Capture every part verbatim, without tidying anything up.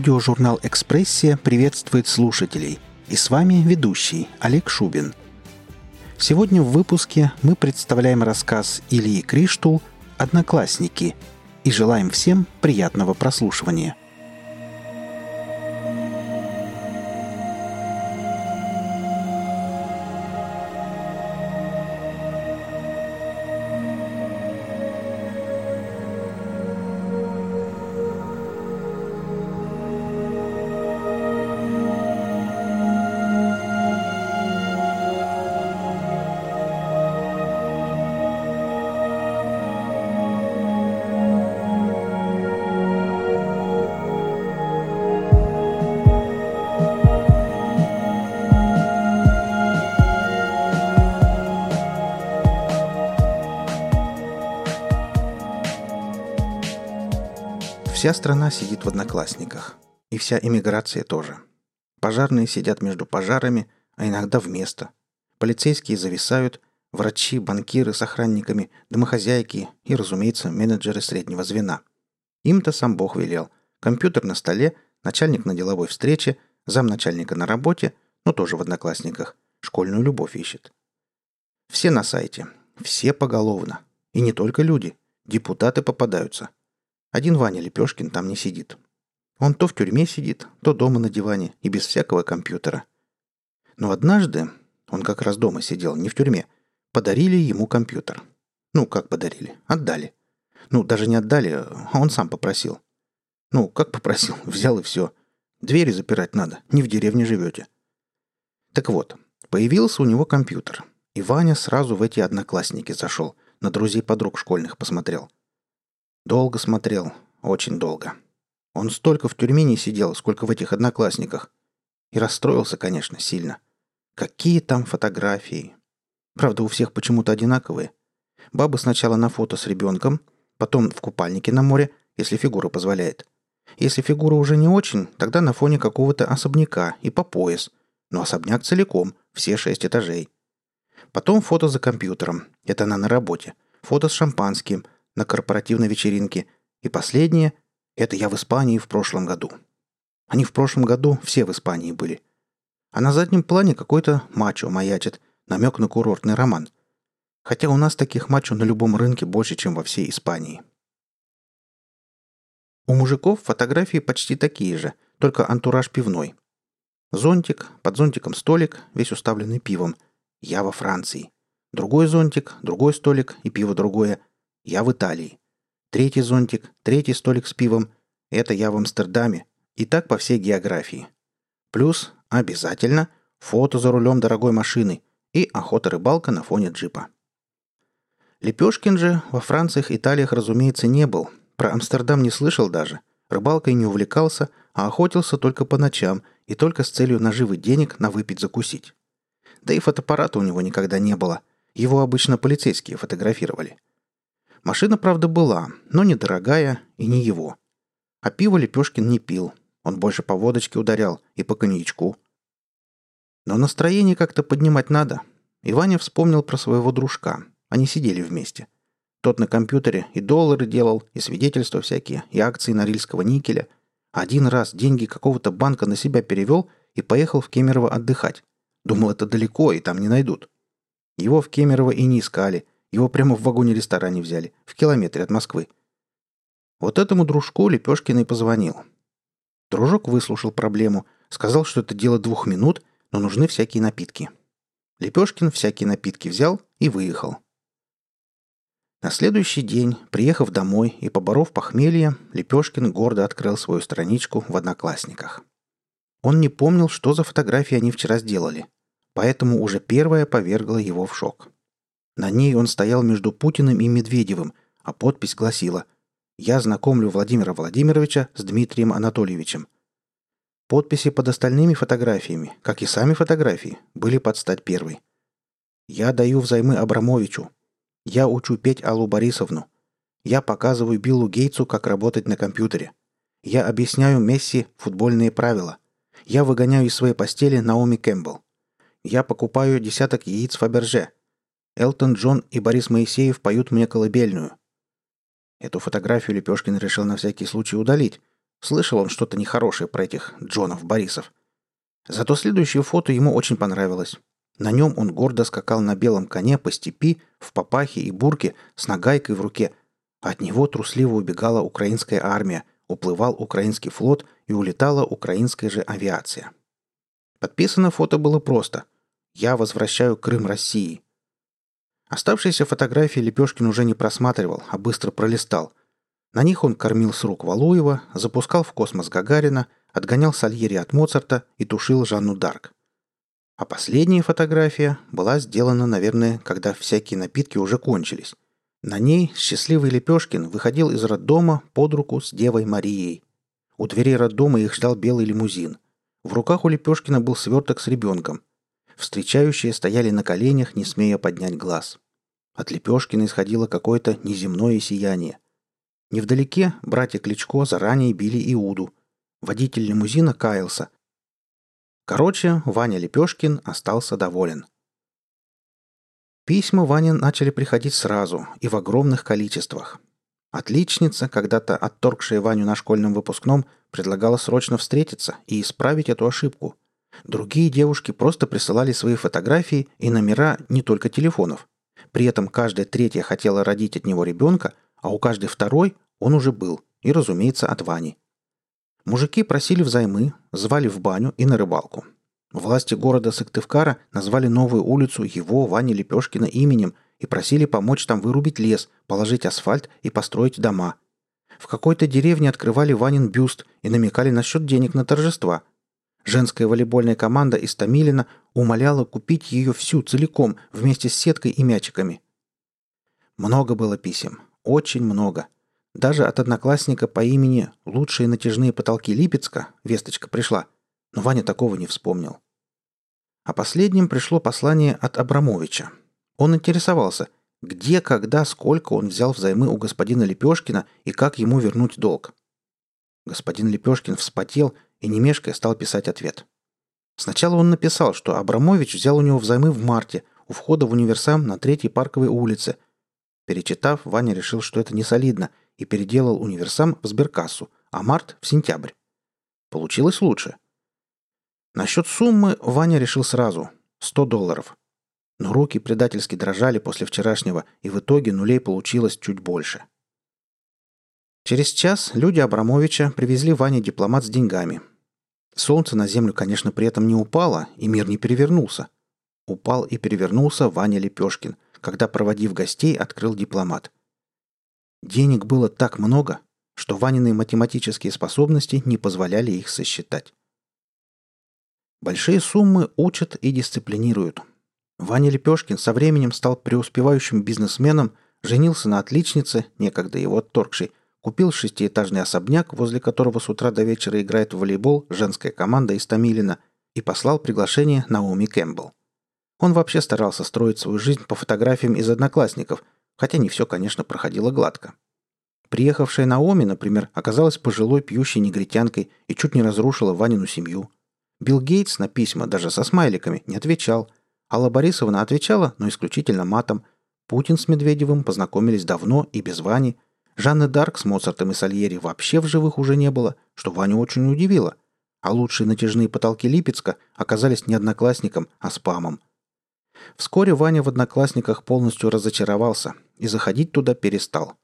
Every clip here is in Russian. Аудиожурнал «Экспрессия» приветствует слушателей. И с вами ведущий Олег Шубин. Сегодня в выпуске мы представляем рассказ Ильи Криштул «Одноклассники» и желаем всем приятного прослушивания. Вся страна сидит в одноклассниках. И вся эмиграция тоже. Пожарные сидят между пожарами, а иногда вместо. Полицейские зависают, врачи, банкиры с охранниками, домохозяйки и, разумеется, менеджеры среднего звена. Им-то сам Бог велел. Компьютер на столе, начальник на деловой встрече, замначальника на работе, но тоже в одноклассниках. Школьную любовь ищет. Все на сайте. Все поголовно. И не только люди. Депутаты попадаются. Один Ваня Лепешкин там не сидит. Он то в тюрьме сидит, то дома на диване и без всякого компьютера. Но однажды, он как раз дома сидел, не в тюрьме, подарили ему компьютер. Ну, как подарили? Отдали. Ну, даже не отдали, а он сам попросил. Ну, как попросил? Взял и все. Двери запирать надо, не в деревне живете. Так вот, появился у него компьютер. И Ваня сразу в эти одноклассники зашел, на друзей-подруг школьных посмотрел. Долго смотрел, очень долго. Он столько в тюрьме не сидел, сколько в этих одноклассниках. И расстроился, конечно, сильно. Какие там фотографии. Правда, у всех почему-то одинаковые. Бабы сначала на фото с ребенком, потом в купальнике на море, если фигура позволяет. Если фигура уже не очень, тогда на фоне какого-то особняка и по пояс. Но особняк целиком, все шесть этажей. Потом фото за компьютером. Это она на работе. Фото с шампанским, на корпоративной вечеринке. И последнее – это я в Испании в прошлом году. Они в прошлом году все в Испании были. А на заднем плане какой-то мачо маячит, намек на курортный роман. Хотя у нас таких мачо на любом рынке больше, чем во всей Испании. У мужиков фотографии почти такие же, только антураж пивной. Зонтик, под зонтиком столик, весь уставленный пивом. Я во Франции. Другой зонтик, другой столик и пиво другое. Я в Италии. Третий зонтик, третий столик с пивом. Это я в Амстердаме. И так по всей географии. Плюс, обязательно, фото за рулем дорогой машины и охота-рыбалка на фоне джипа. Лепешкин же во Франциях, Италиях, разумеется, не был. Про Амстердам не слышал даже. Рыбалкой не увлекался, а охотился только по ночам и только с целью наживы денег на выпить-закусить. Да и фотоаппарата у него никогда не было. Его обычно полицейские фотографировали. Машина, правда, была, но недорогая и не его. А пиво Лепешкин не пил. Он больше по водочке ударял и по коньячку. Но настроение как-то поднимать надо. И Ваня вспомнил про своего дружка. Они сидели вместе. Тот на компьютере и доллары делал, и свидетельства всякие, и акции Норильского никеля. Один раз деньги какого-то банка на себя перевел и поехал в Кемерово отдыхать. Думал, это далеко, и там не найдут. Его в Кемерово и не искали. Его прямо в вагоне-ресторане взяли, в километре от Москвы. Вот этому дружку Лепешкин и позвонил. Дружок выслушал проблему, сказал, что это дело двух минут, но нужны всякие напитки. Лепешкин всякие напитки взял и выехал. На следующий день, приехав домой и поборов похмелье, Лепешкин гордо открыл свою страничку в «Одноклассниках». Он не помнил, что за фотографии они вчера сделали, поэтому уже первая повергла его в шок. На ней он стоял между Путиным и Медведевым, а подпись гласила: «Я знакомлю Владимира Владимировича с Дмитрием Анатольевичем». Подписи под остальными фотографиями, как и сами фотографии, были под стать первой. «Я даю взаймы Абрамовичу». «Я учу петь Аллу Борисовну». «Я показываю Биллу Гейтсу, как работать на компьютере». «Я объясняю Месси футбольные правила». «Я выгоняю из своей постели Наоми Кэмпбелл». «Я покупаю десяток яиц Фаберже». Элтон Джон и Борис Моисеев поют мне колыбельную. Эту фотографию Лепешкин решил на всякий случай удалить, Слышал он что-то нехорошее про этих Джонов Борисов. Зато следующее фото ему очень понравилось. На нем он гордо скакал на белом коне по степи, в папахе и бурке, с нагайкой в руке. От него трусливо убегала украинская армия, уплывал украинский флот и улетала украинская же авиация. Подписано фото было просто. «Я возвращаю Крым России». Оставшиеся фотографии Лепешкин уже не просматривал, а быстро пролистал. На них он кормил с рук Валуева, запускал в космос Гагарина, отгонял Сальери от Моцарта и тушил Жанну Дарк. А последняя фотография была сделана, наверное, когда всякие напитки уже кончились. На ней счастливый Лепешкин выходил из роддома под руку с Девой Марией. У дверей роддома их ждал белый лимузин. В руках у Лепешкина был сверток с ребенком. Встречающие стояли на коленях, не смея поднять глаз. От Лепешкина исходило какое-то неземное сияние. Невдалеке братья Кличко заранее били Иуду. Водитель лимузина каялся. Короче, Ваня Лепешкин остался доволен. Письма Ване начали приходить сразу и в огромных количествах. Отличница, когда-то отторгшая Ваню на школьном выпускном, предлагала срочно встретиться и исправить эту ошибку. Другие девушки просто присылали свои фотографии и номера не только телефонов. При этом каждая третья хотела родить от него ребенка, а у каждой второй он уже был, и, разумеется, от Вани. Мужики просили взаймы, звали в баню и на рыбалку. Власти города Сыктывкара назвали новую улицу его, Вани Лепешкина, именем и просили помочь там вырубить лес, положить асфальт и построить дома. В какой-то деревне открывали Ванин бюст и намекали насчет денег на торжества. Женская волейбольная команда из Томилина умоляла купить ее всю целиком вместе с сеткой и мячиками. Много было писем. Очень много. Даже от одноклассника по имени «Лучшие натяжные потолки Липецка» весточка пришла, но Ваня такого не вспомнил. А последним пришло послание от Абрамовича. Он интересовался, где, когда, сколько он взял взаймы у господина Лепешкина и как ему вернуть долг. Господин Лепешкин вспотел и не мешкая стал писать ответ. Сначала он написал, что Абрамович взял у него взаймы в марте у входа в универсам на третьей Парковой улице. Перечитав, Ваня решил, что это не солидно, и переделал универсам в сберкассу, а март в сентябрь. Получилось лучше. Насчет суммы Ваня решил сразу – сто долларов. Но руки предательски дрожали после вчерашнего, и в итоге нулей получилось чуть больше. Через час люди Абрамовича привезли Ване дипломат с деньгами. Солнце на землю, конечно, при этом не упало, и мир не перевернулся. Упал и перевернулся Ваня Лепешкин, когда, проводив гостей, открыл дипломат. Денег было так много, что Ванины математические способности не позволяли их сосчитать. Большие суммы учат и дисциплинируют. Ваня Лепешкин со временем стал преуспевающим бизнесменом, женился на отличнице, некогда его отторгшей, купил шестиэтажный особняк, возле которого с утра до вечера играет в волейбол женская команда из Томилина, и послал приглашение Наоми Кэмпбелл. Он вообще старался строить свою жизнь по фотографиям из одноклассников, хотя не все, конечно, проходило гладко. Приехавшая Наоми, например, оказалась пожилой пьющей негритянкой и чуть не разрушила Ванину семью. Билл Гейтс на письма, даже со смайликами, не отвечал. Алла Борисовна отвечала, но исключительно матом. Путин с Медведевым познакомились давно и без Вани. Жанны Дарк с Моцартом и Сальери вообще в живых уже не было, что Ваню очень удивило. А лучшие натяжные потолки Липецка оказались не одноклассником, а спамом. Вскоре Ваня в одноклассниках полностью разочаровался и заходить туда перестал.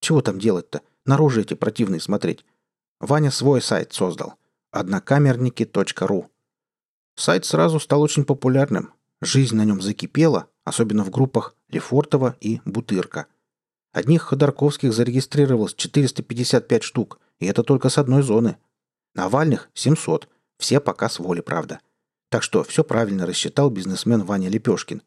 Чего там делать-то? На рожи эти противные смотреть. Ваня свой сайт создал. однокамерники точка ру. Сайт сразу стал очень популярным. Жизнь на нем закипела, особенно в группах Лефортова и Бутырка. Одних Ходорковских зарегистрировалось четыреста пятьдесят пять штук, и это только с одной зоны. Навальных – семьсот, все пока с воли, правда. Так что все правильно рассчитал бизнесмен Ваня Лепешкин.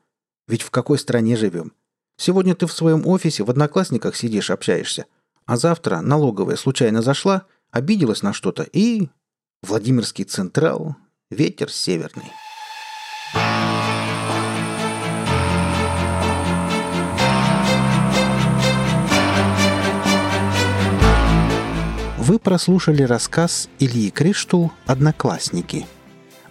Ведь в какой стране живем? Сегодня ты в своем офисе в одноклассниках сидишь, общаешься. А завтра налоговая случайно зашла, обиделась на что-то и... Владимирский Централ, ветер северный. Вы прослушали рассказ Ильи Криштул «Одноклассники».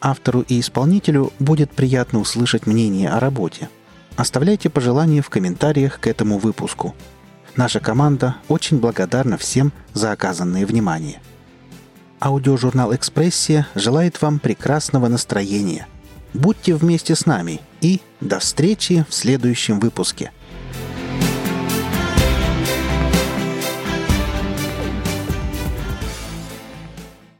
Автору и исполнителю будет приятно услышать мнение о работе. Оставляйте пожелания в комментариях к этому выпуску. Наша команда очень благодарна всем за оказанное внимание. Аудиожурнал «Экспрессия» желает вам прекрасного настроения. Будьте вместе с нами и до встречи в следующем выпуске.